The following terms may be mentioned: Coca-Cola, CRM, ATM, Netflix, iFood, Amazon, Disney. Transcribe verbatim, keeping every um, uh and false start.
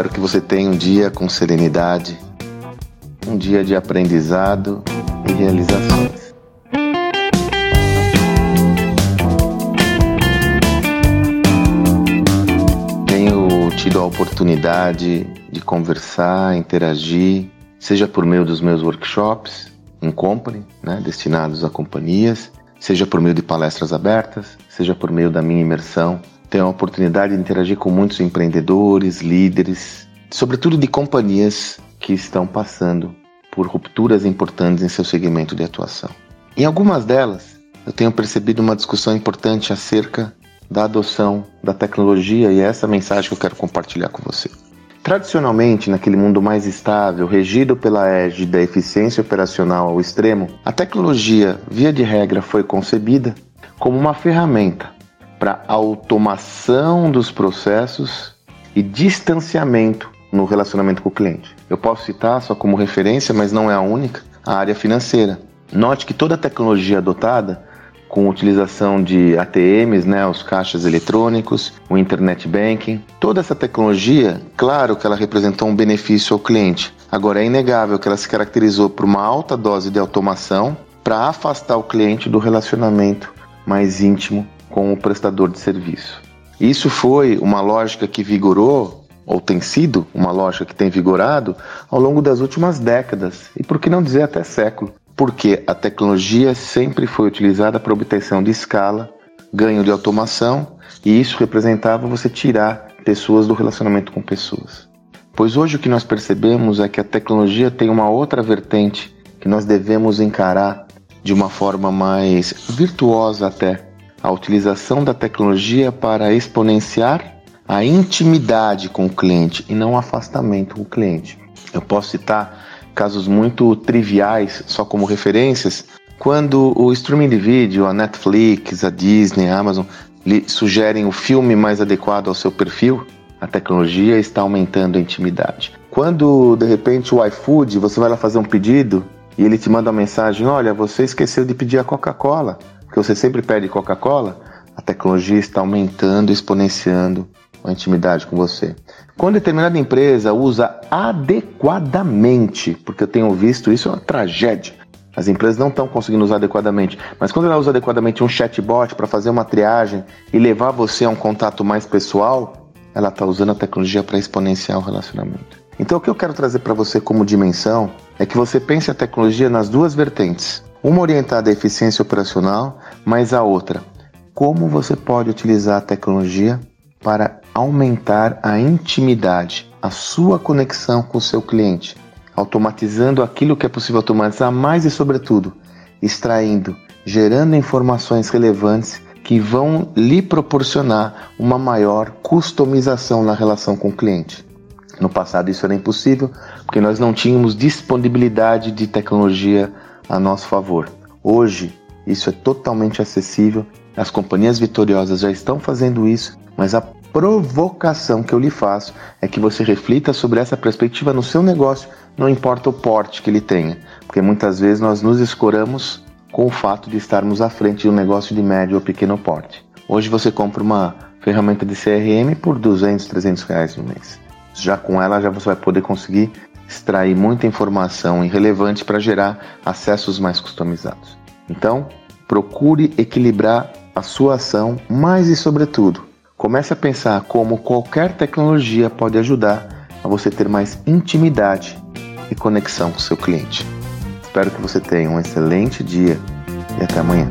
espero que você tenha um dia com serenidade, um dia de aprendizado e realizações. Tido a oportunidade de conversar, interagir, seja por meio dos meus workshops in company, né, destinados a companhias, seja por meio de palestras abertas, seja por meio da minha imersão. Tenho a oportunidade de interagir com muitos empreendedores, líderes, sobretudo de companhias que estão passando por rupturas importantes em seu segmento de atuação. Em algumas delas, eu tenho percebido uma discussão importante acerca da adoção da tecnologia, e é essa mensagem que eu quero compartilhar com você. Tradicionalmente, naquele mundo mais estável, regido pela égide da eficiência operacional ao extremo, a tecnologia, via de regra, foi concebida como uma ferramenta para automação dos processos e distanciamento no relacionamento com o cliente. Eu posso citar só como referência, mas não é a única, a área financeira. Note que toda a tecnologia adotada, com utilização de A T Ms, né, os caixas eletrônicos, o internet banking. Toda essa tecnologia, claro que ela representou um benefício ao cliente. Agora, é inegável que ela se caracterizou por uma alta dose de automação para afastar o cliente do relacionamento mais íntimo com o prestador de serviço. Isso foi uma lógica que vigorou, ou tem sido uma lógica que tem vigorado, ao longo das últimas décadas, e por que não dizer até século. Porque a tecnologia sempre foi utilizada para obtenção de escala, ganho de automação, e isso representava você tirar pessoas do relacionamento com pessoas. Pois hoje o que nós percebemos é que a tecnologia tem uma outra vertente que nós devemos encarar de uma forma mais virtuosa até. A utilização da tecnologia para exponenciar a intimidade com o cliente e não o afastamento com o cliente. Eu posso citar casos muito triviais, só como referências, quando o streaming de vídeo, a Netflix, a Disney, a Amazon, lhe sugerem o filme mais adequado ao seu perfil, a tecnologia está aumentando a intimidade. Quando, de repente, o iFood, você vai lá fazer um pedido e ele te manda uma mensagem, olha, você esqueceu de pedir a Coca-Cola, porque você sempre pede Coca-Cola, a tecnologia está aumentando, exponenciando a intimidade com você. Quando determinada empresa usa adequadamente, porque eu tenho visto isso, é uma tragédia. As empresas não estão conseguindo usar adequadamente, mas quando ela usa adequadamente um chatbot para fazer uma triagem e levar você a um contato mais pessoal, ela está usando a tecnologia para exponenciar o relacionamento. Então o que eu quero trazer para você como dimensão é que você pense a tecnologia nas duas vertentes. Uma orientada à eficiência operacional, mas a outra, como você pode utilizar a tecnologia para aumentar a intimidade, a sua conexão com o seu cliente, automatizando aquilo que é possível automatizar mais e, sobretudo, extraindo, gerando informações relevantes que vão lhe proporcionar uma maior customização na relação com o cliente. No passado isso era impossível, porque nós não tínhamos disponibilidade de tecnologia a nosso favor. Hoje, isso é totalmente acessível, as companhias vitoriosas já estão fazendo isso, mas a provocação que eu lhe faço é que você reflita sobre essa perspectiva no seu negócio, não importa o porte que ele tenha, porque muitas vezes nós nos escoramos com o fato de estarmos à frente de um negócio de médio ou pequeno porte. Hoje você compra uma ferramenta de C R M por duzentos, trezentos reais no mês. Já com ela, já você vai poder conseguir extrair muita informação irrelevante para gerar acessos mais customizados. Então, procure equilibrar a sua ação, mais e sobretudo, comece a pensar como qualquer tecnologia pode ajudar a você ter mais intimidade e conexão com seu cliente. Espero que você tenha um excelente dia e até amanhã.